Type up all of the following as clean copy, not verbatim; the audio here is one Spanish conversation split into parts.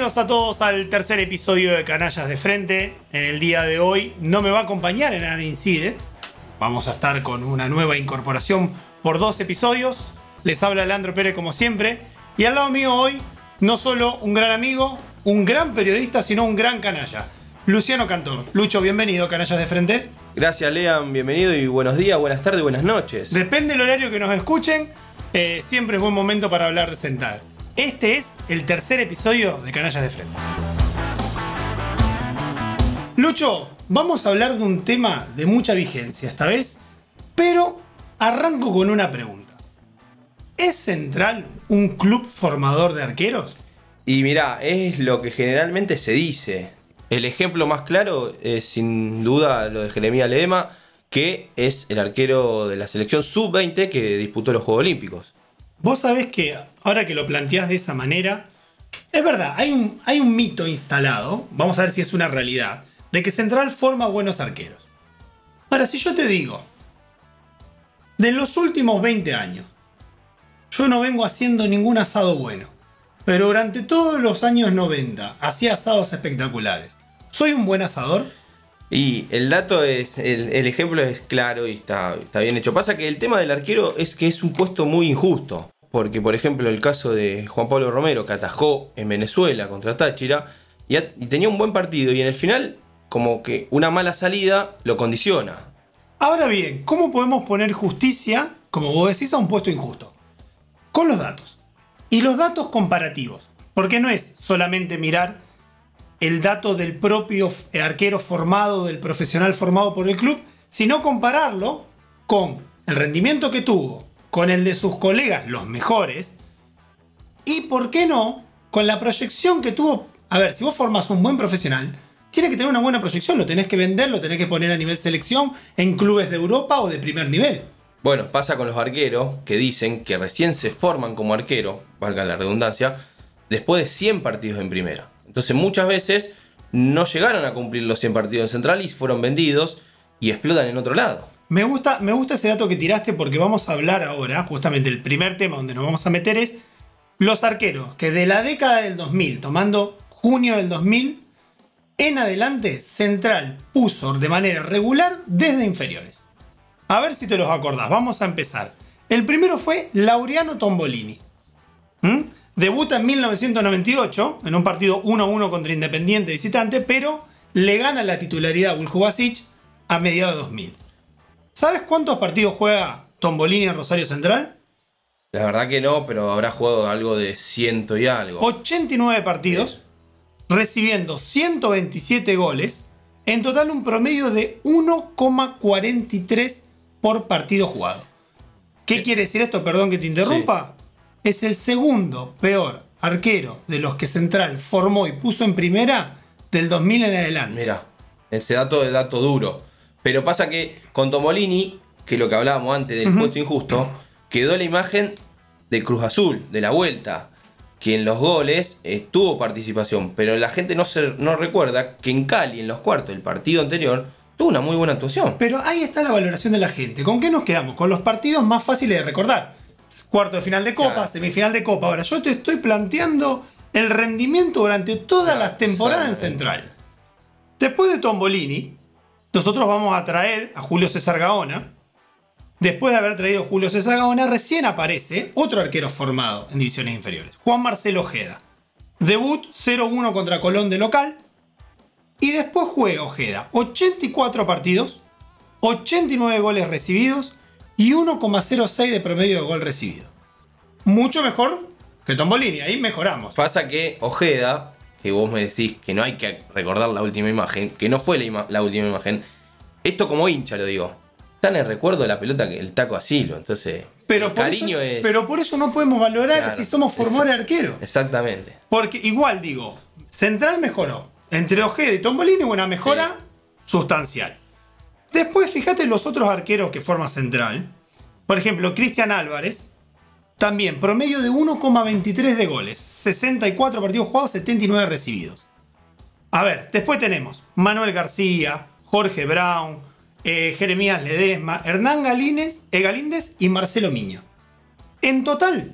Bienvenidos a todos al tercer episodio de Canallas de Frente. En el día de hoy no me va a acompañar Hernán Incide. Vamos a estar con una nueva incorporación por dos episodios. Les habla Leandro Pérez como siempre. Y al lado mío hoy, no solo un gran amigo, un gran periodista, sino un gran canalla. Luciano Cantor. Lucho, bienvenido a Canallas de Frente. Gracias, Lean. Bienvenido y buenos días, buenas tardes, buenas noches. Depende del horario que nos escuchen, siempre es buen momento para hablar de sentar. Este es el tercer episodio de Canallas de Frente. Lucho, vamos a hablar de un tema de mucha vigencia esta vez, pero arranco con una pregunta. ¿Es Central un club formador de arqueros? Y mirá, es lo que generalmente se dice. El ejemplo más claro es sin duda lo de Jeremías Ledesma, que es el arquero de la selección sub-20 que disputó los Juegos Olímpicos. Vos sabés que, ahora que lo planteás de esa manera, es verdad, hay un mito instalado, vamos a ver si es una realidad, de que Central forma buenos arqueros. Ahora, si yo te digo, de los últimos 20 años, yo no vengo haciendo ningún asado bueno, pero durante todos los años 90 hacía asados espectaculares, ¿soy un buen asador? Y el dato es, el ejemplo es claro y está bien hecho. Pasa que el tema del arquero es que es un puesto muy injusto. Porque, por ejemplo, el caso de Juan Pablo Romero, que atajó en Venezuela contra Táchira y tenía un buen partido. Y en el final, como que una mala salida lo condiciona. Ahora bien, ¿cómo podemos poner justicia, como vos decís, a un puesto injusto? Con los datos. Y los datos comparativos. Porque no es solamente mirar el dato del propio arquero formado, del profesional formado por el club, sino compararlo con el rendimiento que tuvo, con el de sus colegas, los mejores, y, ¿por qué no?, con la proyección que tuvo. A ver, si vos formás un buen profesional, tiene que tener una buena proyección, lo tenés que vender, lo tenés que poner a nivel selección, en clubes de Europa o de primer nivel. Bueno, pasa con los arqueros que dicen que recién se forman como arquero, valga la redundancia, después de 100 partidos en primera. Entonces muchas veces no llegaron a cumplir los 100 partidos en Central y fueron vendidos y explotan en otro lado. Me gusta ese dato que tiraste, porque vamos a hablar ahora, justamente el primer tema donde nos vamos a meter es los arqueros que de la década del 2000, tomando junio del 2000, en adelante Central puso de manera regular desde inferiores. A ver si te los acordás, vamos a empezar. El primero fue Laureano Tombolini. Debuta en 1998 en un partido 1-1 contra Independiente visitante, pero le gana la titularidad a Vujovacic a mediados de 2000. ¿Sabes cuántos partidos juega Tombolini en Rosario Central? La verdad que no, pero habrá jugado algo de 100 y algo. 89 partidos, recibiendo 127 goles, en total un promedio de 1,43 por partido jugado. ¿Qué quiere decir esto? Perdón que te interrumpa. Sí. Es el segundo peor arquero de los que Central formó y puso en primera del 2000 en adelante. Mirá, ese dato es dato duro. Pero pasa que con Tombolini, que es lo que hablábamos antes del puesto injusto, quedó la imagen de Cruz Azul, de la vuelta, que en los goles tuvo participación. Pero la gente no recuerda que en Cali, en los cuartos, el partido anterior, tuvo una muy buena actuación. Pero ahí está la valoración de la gente. ¿Con qué nos quedamos? Con los partidos más fáciles de recordar. Cuarto de final de Copa, claro, semifinal de Copa. Ahora, yo te estoy planteando el rendimiento durante todas las temporadas en Central. Después de Tombolini, nosotros vamos a traer a Julio César Gaona. Después de haber traído a Julio César Gaona, recién aparece otro arquero formado en divisiones inferiores, Juan Marcelo Ojeda. Debut 0-1 contra Colón de local. Y después juega Ojeda 84 partidos, 89 goles recibidos y 1,06 de promedio de gol recibido. Mucho mejor que Tombolini, ahí mejoramos. Pasa que Ojeda, que vos me decís que no hay que recordar la última imagen, que no fue la última imagen, esto como hincha lo digo, está en el recuerdo de la pelota, que el taco asilo, entonces pero el cariño eso, es... Pero por eso no podemos valorar, claro, si somos formadores arqueros. Exactamente. Porque igual digo, Central mejoró, entre Ojeda y Tombolini hubo una mejora sustancial. Después, fíjate los otros arqueros que forma Central. Por ejemplo, Cristian Álvarez. También, promedio de 1,23 de goles. 64 partidos jugados, 79 recibidos. A ver, después tenemos Manuel García, Jorge Brown, Jeremías Ledesma, Hernán Galíndez y Marcelo Miño. En total,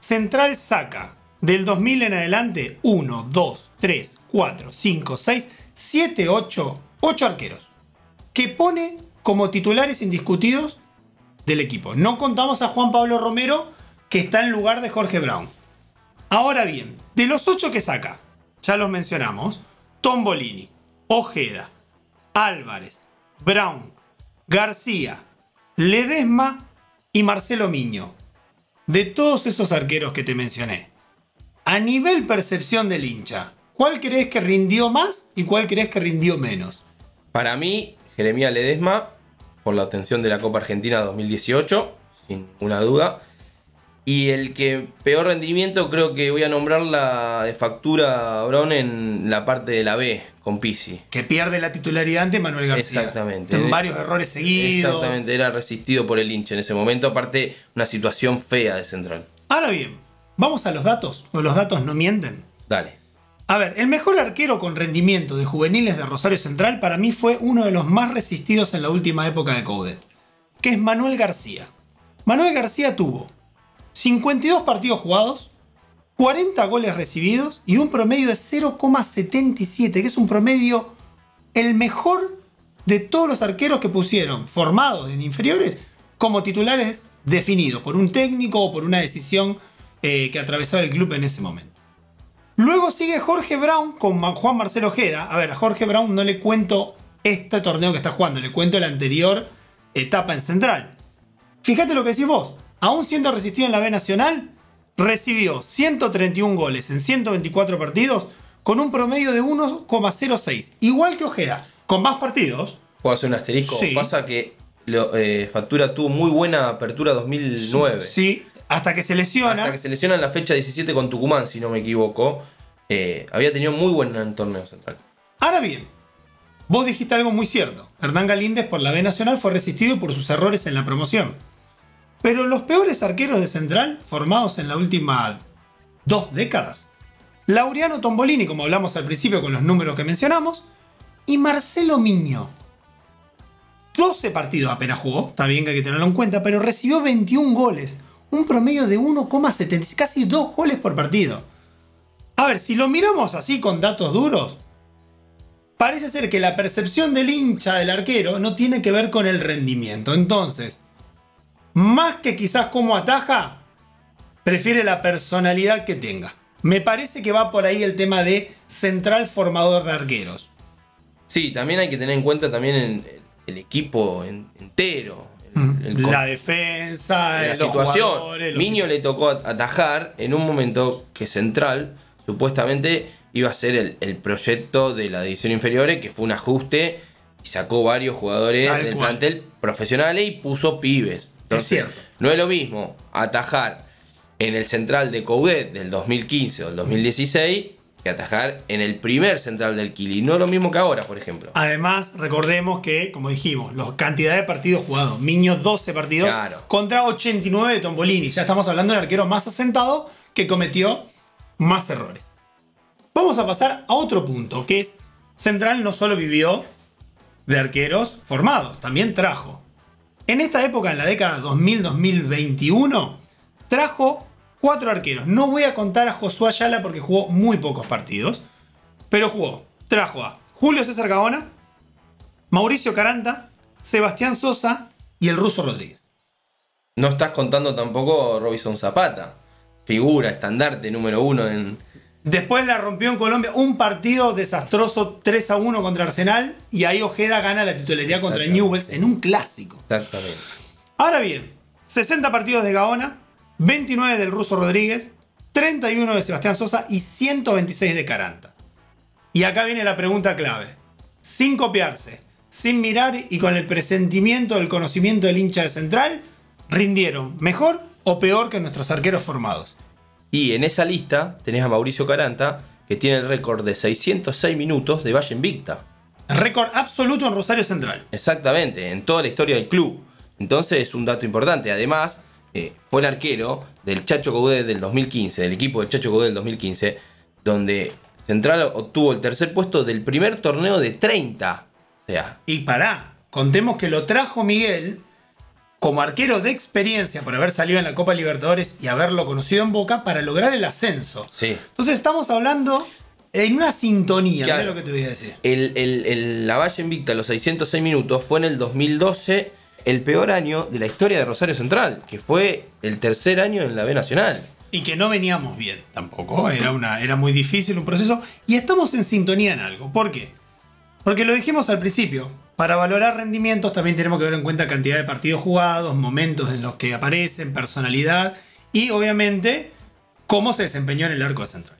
Central saca Del 2000 en adelante, 1, 2, 3, 4, 5, 6, 7, 8, 8 arqueros. Que pone como titulares indiscutidos del equipo. No contamos a Juan Pablo Romero, que está en lugar de Jorge Brown. Ahora bien, de los 8 que saca, ya los mencionamos, Tombolini, Ojeda, Álvarez, Brown, García, Ledesma y Marcelo Miño. De todos esos arqueros que te mencioné, a nivel percepción del hincha, ¿cuál crees que rindió más y cuál crees que rindió menos? Para mí, Jeremías Ledesma, por la obtención de la Copa Argentina 2018, sin ninguna duda. Y el que peor rendimiento creo que voy a nombrar la de factura Brown en la parte de la B, con Pizzi. Que pierde la titularidad ante Manuel García. Exactamente. Con varios errores seguidos. Exactamente, era resistido por el hincha en ese momento. Aparte, una situación fea de central. Ahora bien, vamos a los datos. O los datos no mienten. Dale. A ver, el mejor arquero con rendimiento de juveniles de Rosario Central para mí fue uno de los más resistidos en la última época de Coudet, que es Manuel García. Manuel García tuvo 52 partidos jugados, 40 goles recibidos y un promedio de 0,77, que es un promedio el mejor de todos los arqueros que pusieron formados en inferiores como titulares definidos por un técnico o por una decisión que atravesaba el club en ese momento. Luego sigue Jorge Brown con Juan Marcelo Ojeda. A ver, a Jorge Brown no le cuento este torneo que está jugando, le cuento la anterior etapa en Central. Fíjate lo que decís vos. Aún siendo resistido en la B Nacional, recibió 131 goles en 124 partidos con un promedio de 1,06. Igual que Ojeda, con más partidos. Puedo hacer un asterisco. Sí. Pasa que Factura tuvo muy buena apertura 2009. Sí, hasta que se lesiona. Hasta que se lesiona en la fecha 17 con Tucumán, si no me equivoco. Había tenido muy buen torneo central. Ahora bien, vos dijiste algo muy cierto. Hernán Galíndez por la B Nacional fue resistido por sus errores en la promoción. Pero los peores arqueros de Central, formados en las últimas 2 décadas, Laureano Tombolini, como hablamos al principio con los números que mencionamos, y Marcelo Miño. 12 partidos apenas jugó, está bien que hay que tenerlo en cuenta, pero recibió 21 goles, un promedio de 1,70, casi 2 goles por partido. A ver, si lo miramos así con datos duros, parece ser que la percepción del hincha del arquero no tiene que ver con el rendimiento. Entonces, más que quizás cómo ataja, prefiere la personalidad que tenga. Me parece que va por ahí el tema de central formador de arqueros. Sí, también hay que tener en cuenta también el equipo entero. La defensa, la situación. Miño le tocó atajar en un momento que central supuestamente iba a ser el proyecto de la división inferiores, que fue un ajuste y sacó varios jugadores del plantel profesionales y puso pibes. Entonces, es cierto. No es lo mismo atajar en el central de Coudet del 2015 o del 2016 que atajar en el primer central del Quili. No es lo mismo que ahora, por ejemplo. Además, recordemos que, como dijimos, la cantidad de partidos jugados. Miño 12 partidos contra 89 de Tombolini. Ya estamos hablando de un arquero más asentado que cometió más errores. Vamos a pasar a otro punto, que es Central no solo vivió de arqueros formados, también trajo. En esta época, en la década 2000-2021, trajo 4 arqueros. No voy a contar a Josué Ayala porque jugó muy pocos partidos. Pero trajo a Julio César Gaona, Mauricio Caranta, Sebastián Sosa y el Ruso Rodríguez. No estás contando tampoco Robinson Zapata. Figura, estandarte, número 1 en... Después la rompió en Colombia, un partido desastroso 3-1 contra Arsenal, y ahí Ojeda gana la titularidad contra Newell's en un clásico. Exactamente. Ahora bien, 60 partidos de Gaona, 29 del Ruso Rodríguez, 31 de Sebastián Sosa y 126 de Caranta. Y acá viene la pregunta clave. Sin copiarse, sin mirar y con el presentimiento del conocimiento del hincha de Central, ¿rindieron mejor o peor que nuestros arqueros formados? Y en esa lista tenés a Mauricio Caranta, que tiene el récord de 606 minutos de valla invicta. El récord absoluto en Rosario Central. Exactamente, en toda la historia del club. Entonces es un dato importante. Además, fue el arquero del Chacho Coudet del 2015, del equipo del Chacho Coudet del 2015, donde Central obtuvo el tercer puesto del primer torneo de 30. O sea. Y pará, contemos que lo trajo Miguel como arquero de experiencia por haber salido en la Copa Libertadores y haberlo conocido en Boca para lograr el ascenso. Sí. Entonces estamos hablando en una sintonía, claro, lo que te voy a decir. La Valle Invicta, los 606 minutos, fue en el 2012 el peor año de la historia de Rosario Central, que fue el tercer año en la B Nacional. Y que no veníamos bien tampoco, era muy difícil un proceso, y estamos en sintonía en algo. ¿Por qué? Porque lo dijimos al principio, para valorar rendimientos también tenemos que ver en cuenta cantidad de partidos jugados, momentos en los que aparecen, personalidad y obviamente cómo se desempeñó en el arco central.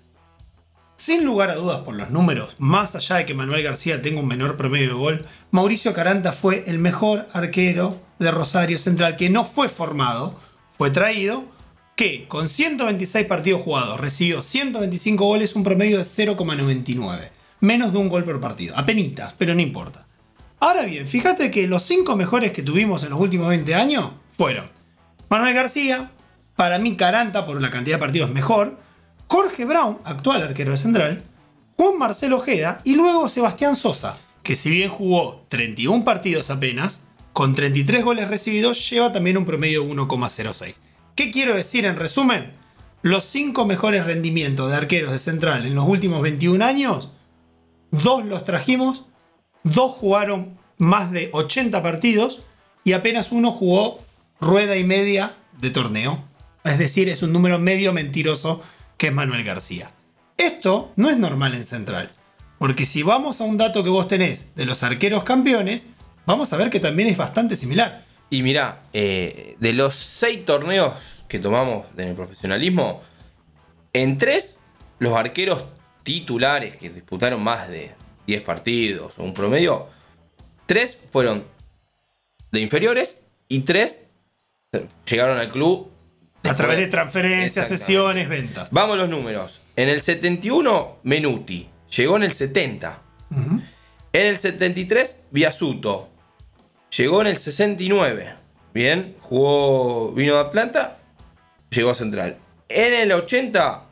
Sin lugar a dudas por los números, más allá de que Manuel García tenga un menor promedio de gol, Mauricio Caranta fue el mejor arquero de Rosario Central que no fue formado, fue traído, que con 126 partidos jugados recibió 125 goles, un promedio de 0,99. Menos de un gol por partido. Apenitas, pero no importa. Ahora bien, fíjate que los 5 mejores que tuvimos en los últimos 20 años fueron Manuel García, para mí Caranta por la cantidad de partidos mejor, Jorge Brown, actual arquero de Central, Juan Marcelo Ojeda y luego Sebastián Sosa, que si bien jugó 31 partidos apenas, con 33 goles recibidos lleva también un promedio de 1,06. ¿Qué quiero decir en resumen? Los 5 mejores rendimientos de arqueros de Central en los últimos 21 años, 2 los trajimos, 2 jugaron más de 80 partidos y apenas uno jugó rueda y media de torneo. Es decir, es un número medio mentiroso que es Manuel García. Esto no es normal en Central, porque si vamos a un dato que vos tenés de los arqueros campeones, vamos a ver que también es bastante similar. Y mirá, de los 6 torneos que tomamos en el profesionalismo, en 3 los arqueros titulares que disputaron más de 10 partidos o un promedio, 3 fueron de inferiores y 3 llegaron al club después, a través de transferencias, sesiones, ventas. Vamos los números. En el 71 Menuti, llegó en el 70. Uh-huh. En el 73 Viasuto, llegó en el 69. Bien, vino de Atlanta, llegó a Central. En el 80,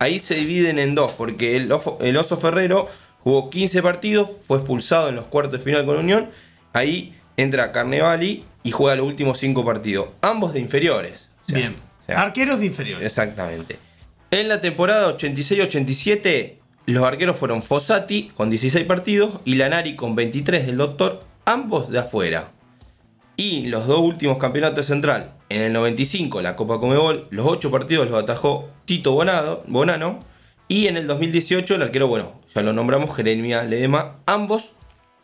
ahí se dividen en 2, porque el Oso Ferrero jugó 15 partidos, fue expulsado en los cuartos de final con Unión. Ahí entra Carnevali y juega los últimos 5 partidos, ambos de inferiores. O sea, bien, arqueros de inferiores. Exactamente. En la temporada 86-87, los arqueros fueron Fossati con 16 partidos y Lanari con 23 del Doctor, ambos de afuera. Y los 2 últimos campeonatos Central, en el 95 la Copa Comebol, los 8 partidos los atajó Tito Bonano, y en el 2018 el arquero, bueno, ya lo nombramos, Jeremías Ledesma, ambos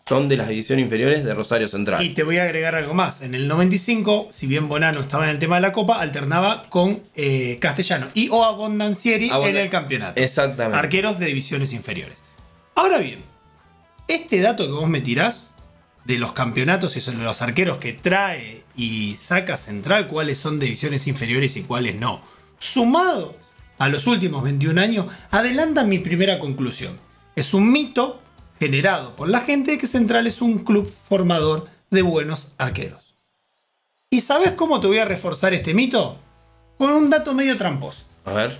son de las divisiones inferiores de Rosario Central. Y te voy a agregar algo más, en el 95, si bien Bonano estaba en el tema de la Copa, alternaba con Castellano y o Abbondanzieri en el campeonato. Exactamente. Arqueros de divisiones inferiores. Ahora bien, este dato que vos me tirás, de los campeonatos y de los arqueros que trae y saca Central, cuáles son de divisiones inferiores y cuáles no, sumado a los últimos 21 años, adelanta mi primera conclusión. Es un mito generado por la gente de que Central es un club formador de buenos arqueros. ¿Y sabes cómo te voy a reforzar este mito? Con un dato medio tramposo. A ver.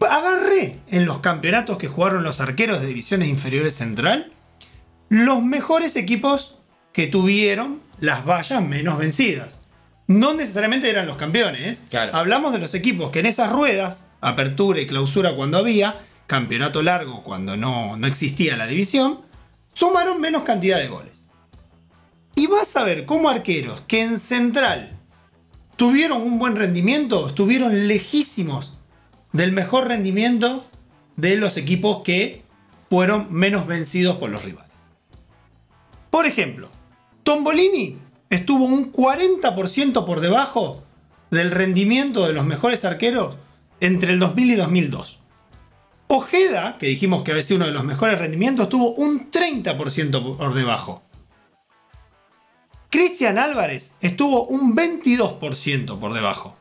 Agarré en los campeonatos que jugaron los arqueros de divisiones inferiores Central los mejores equipos que tuvieron las vallas menos vencidas. No necesariamente eran los campeones. Claro. Hablamos de los equipos que en esas ruedas, apertura y clausura cuando había, campeonato largo cuando no existía la división, sumaron menos cantidad de goles. Y vas a ver cómo arqueros que en Central tuvieron un buen rendimiento, estuvieron lejísimos del mejor rendimiento de los equipos que fueron menos vencidos por los rivales. Por ejemplo, Tombolini estuvo un 40% por debajo del rendimiento de los mejores arqueros entre el 2000 y 2002. Ojeda, que dijimos que había sido uno de los mejores rendimientos, estuvo un 30% por debajo. Cristian Álvarez estuvo un 22% por debajo,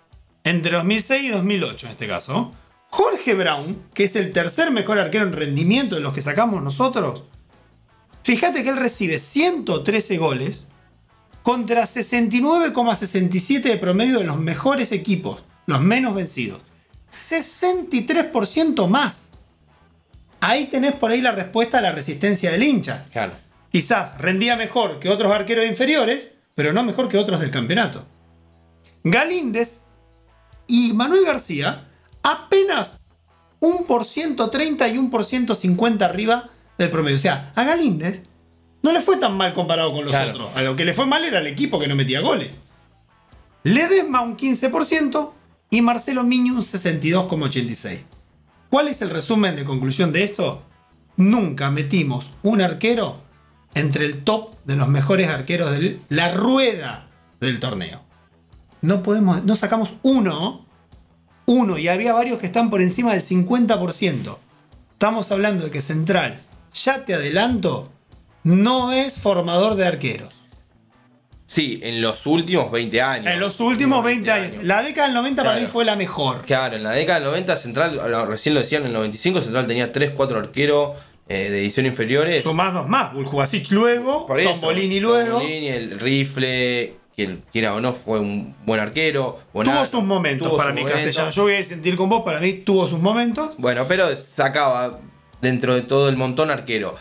entre 2006 y 2008 en este caso. Jorge Brown, que es el tercer mejor arquero en rendimiento de los que sacamos nosotros, fíjate que él recibe 113 goles contra 69,67 de promedio de los mejores equipos, los menos vencidos. 63% más. Ahí tenés por ahí la respuesta a la resistencia del hincha. Claro. Quizás rendía mejor que otros arqueros inferiores, pero no mejor que otros del campeonato. Galíndez y Manuel García apenas 1% 30 y 1% 50 arriba del promedio. O sea, a Galíndez no le fue tan mal comparado con los otros. A lo que le fue mal era el equipo que no metía goles. Ledesma un 15% y Marcelo Miño un 62,86%. ¿Cuál es el resumen de conclusión de esto? Nunca metimos un arquero entre el top de los mejores arqueros de la rueda del torneo. No sacamos uno, y había varios que están por encima del 50%. Estamos hablando de que Central, ya te adelanto, no es formador de arqueros. Sí, en los últimos 20 años. En los últimos 20 años. La década del 90 para mí fue la mejor. Claro, en la década del 90 Central, recién lo decían, en el 95 Central tenía 3, 4 arqueros de edición inferiores. Sumás dos más, Buljubasic luego, Tombolini luego. Tombolini, el Rifle, que quiera o no fue un buen arquero. Bonano, tuvo sus momentos Castellano. Yo voy a sentir con vos, para mí tuvo sus momentos. Bueno, pero sacaba dentro de todo el montón arquero.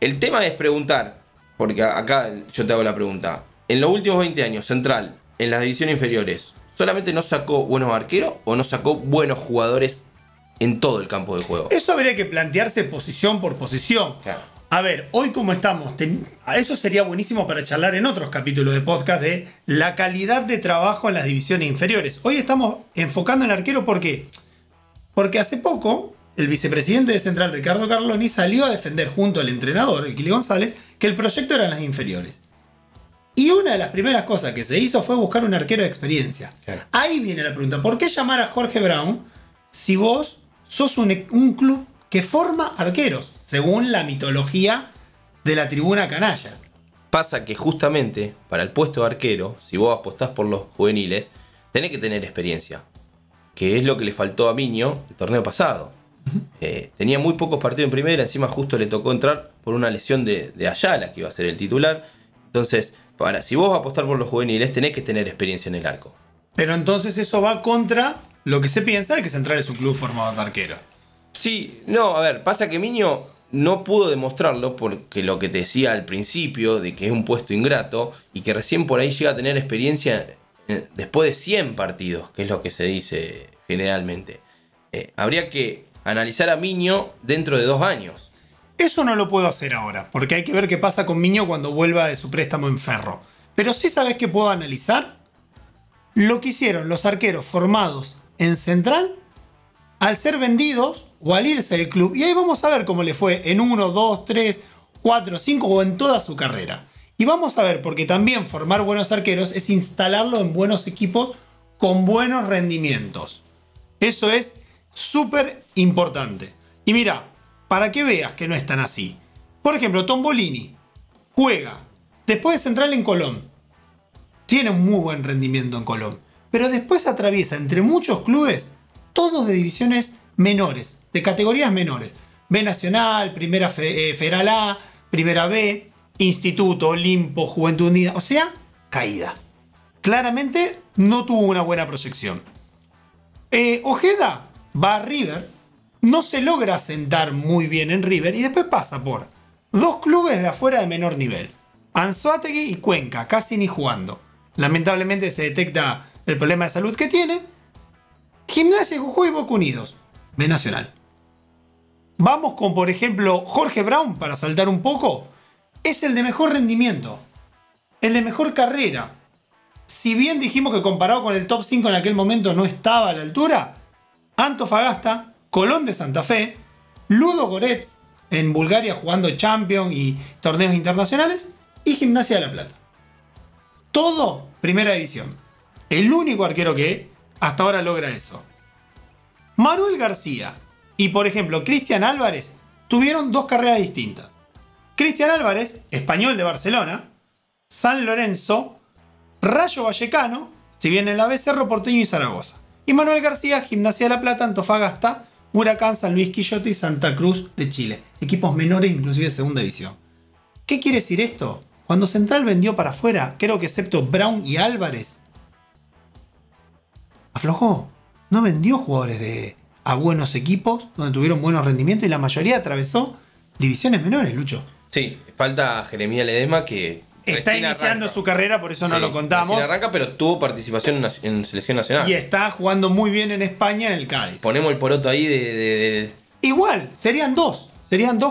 El tema es preguntar, porque acá yo te hago la pregunta. En los últimos 20 años, Central, en las divisiones inferiores, ¿solamente no sacó buenos arqueros o no sacó buenos jugadores en todo el campo de juego? Eso habría que plantearse posición por posición. Claro. A ver, hoy como estamos, eso sería buenísimo para charlar en otros capítulos de podcast de la calidad de trabajo en las divisiones inferiores. Hoy estamos enfocando en el arquero, ¿por qué? Porque hace poco el vicepresidente de Central, Ricardo Carloni, salió a defender junto al entrenador, el Kili González, que el proyecto eran las inferiores. Y una de las primeras cosas que se hizo fue buscar un arquero de experiencia. Claro. Ahí viene la pregunta, ¿por qué llamar a Jorge Brown si vos sos un club que forma arqueros, según la mitología de la tribuna canalla? Pasa que justamente para el puesto de arquero, si vos apostás por los juveniles, tenés que tener experiencia, que es lo que le faltó a Miño el torneo pasado. Uh-huh. Tenía muy pocos partidos en primera, encima justo le tocó entrar por una lesión de Ayala, que iba a ser el titular. Entonces, si vos vas a apostar por los juveniles, tenés que tener experiencia en el arco. Pero entonces eso va contra lo que se piensa de que Central es un club formado de arqueros. Sí, no, a ver, pasa que Miño no pudo demostrarlo porque lo que te decía al principio de que es un puesto ingrato y que recién por ahí llega a tener experiencia después de 100 partidos, que es lo que se dice generalmente. Habría que analizar a Miño dentro de 2 años. Eso no lo puedo hacer ahora, porque hay que ver qué pasa con Miño cuando vuelva de su préstamo en Ferro. Pero sí sabés que puedo analizar lo que hicieron los arqueros formados en Central al ser vendidos o al irse del club. Y ahí vamos a ver cómo le fue en 1, 2, 3, 4, 5 o en toda su carrera. Y vamos a ver, porque también formar buenos arqueros es instalarlos en buenos equipos con buenos rendimientos. Eso es súper importante. Y mirá, para que veas que no es tan así. Por ejemplo, Tombolini juega después de Central en Colón. Tiene un muy buen rendimiento en Colón. Pero después atraviesa entre muchos clubes, todos de divisiones menores, de categorías menores. B Nacional, Primera Federal A, Primera B, Instituto, Olimpo, Juventud Unida. O sea, caída. Claramente no tuvo una buena proyección. Ojeda va a River. No se logra sentar muy bien en River y después pasa por 2 clubes de afuera de menor nivel. Anzoátegui y Cuenca, casi ni jugando. Lamentablemente se detecta el problema de salud que tiene. Gimnasia, Jujuy y Boca Unidos. B Nacional. Vamos con, por ejemplo, Jorge Brown, para saltar un poco. Es el de mejor rendimiento. El de mejor carrera. Si bien dijimos que comparado con el top 5 en aquel momento no estaba a la altura, Antofagasta, Colón de Santa Fe, Ludo Goretz en Bulgaria jugando Champions y torneos internacionales y Gimnasia de la Plata. Todo primera división. El único arquero que hasta ahora logra eso. Manuel García y, por ejemplo, Cristian Álvarez tuvieron 2 carreras distintas. Cristian Álvarez, Español de Barcelona, San Lorenzo, Rayo Vallecano, si bien en la B, Cerro Porteño y Zaragoza. Y Manuel García, Gimnasia de la Plata, Antofagasta, Huracán, San Luis Quillota y Santa Cruz de Chile. Equipos menores, inclusive segunda división. ¿Qué quiere decir esto? Cuando Central vendió para afuera, creo que excepto Brown y Álvarez, aflojó. No vendió jugadores a buenos equipos, donde tuvieron buenos rendimientos y la mayoría atravesó divisiones menores, Lucho. Sí, falta Jeremías Ledesma, que está iniciando su carrera, por eso no lo contamos. Arranca, pero tuvo participación en selección nacional. Y está jugando muy bien en España, en el Cádiz. Ponemos el poroto ahí de... Igual, serían dos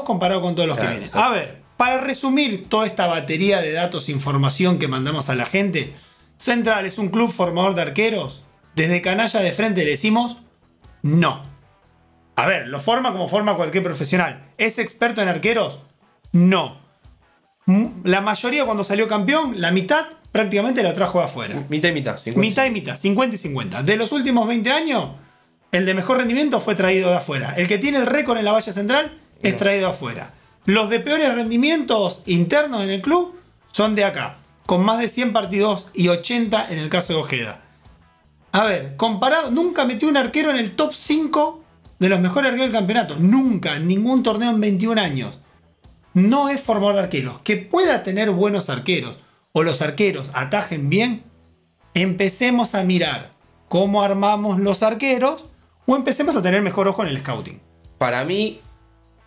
comparados con todos los que vienen. Exacto. A ver, para resumir toda esta batería de datos e información que mandamos a la gente, Central es un club formador de arqueros. Desde canalla de frente le decimos no. A ver, lo forma como forma cualquier profesional. ¿Es experto en arqueros? No. La mayoría cuando salió campeón, la mitad prácticamente la trajo de afuera. Mitad y mitad. 50 y 50. De los últimos 20 años, el de mejor rendimiento fue traído de afuera. El que tiene el récord en la valla central es traído de afuera. Los de peores rendimientos internos en el club son de acá. Con más de 100 partidos y 80 en el caso de Ojeda. A ver, comparado, nunca metió un arquero en el top 5 de los mejores arqueros del campeonato. Nunca, en ningún torneo en 21 años. No es formador de arqueros. Que pueda tener buenos arqueros o los arqueros atajen bien, empecemos a mirar cómo armamos los arqueros o empecemos a tener mejor ojo en el scouting. Para mí,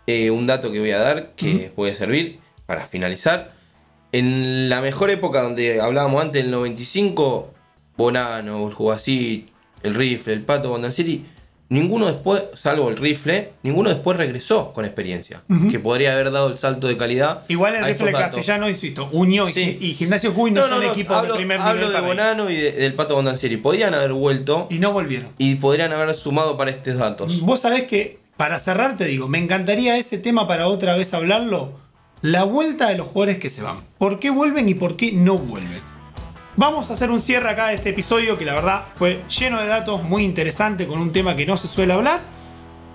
un dato que voy a dar que puede servir para finalizar. En la mejor época donde hablábamos antes, el 95, Bonano, Vujovacic, El Rifle, el Pato Abbondanzieri, ninguno después, salvo El Rifle, ninguno después regresó con experiencia. Que podría haber dado el salto de calidad. Igual El Rifle Castellano, insisto, Unión y Gimnasio Jujuy no son equipos de primer nivel. Hablo de Bonano y del Pato Abbondanzieri. Podían haber vuelto. Y no volvieron. Y podrían haber sumado para estos datos. Vos sabés que, para cerrar te digo, me encantaría ese tema para otra vez hablarlo. La vuelta de los jugadores que se van. ¿Por qué vuelven y por qué no vuelven? Vamos a hacer un cierre acá de este episodio que la verdad fue lleno de datos, muy interesante, con un tema que no se suele hablar.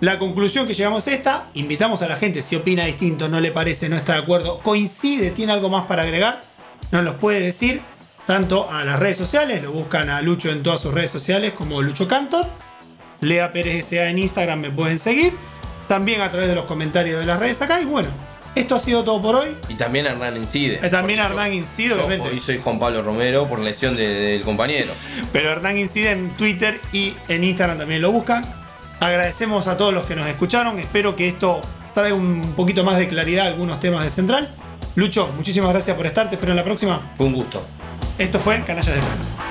La conclusión que llegamos es esta. Invitamos a la gente, si opina distinto, no le parece, no está de acuerdo, coincide, tiene algo más para agregar, nos los puede decir tanto a las redes sociales, lo buscan a Lucho en todas sus redes sociales como Lucho Cantor, Lea Pérez S.A. en Instagram, me pueden seguir, también a través de los comentarios de las redes acá y bueno. Esto ha sido todo por hoy. Y también Hernán Incide. También Hernán Incide, obviamente. Y soy Juan Pablo Romero por lesión del compañero. Pero Hernán Incide en Twitter y en Instagram también lo buscan. Agradecemos a todos los que nos escucharon. Espero que esto traiga un poquito más de claridad a algunos temas de Central. Lucho, muchísimas gracias por estar. Te espero en la próxima. Fue un gusto. Esto fue Canallas de Frente.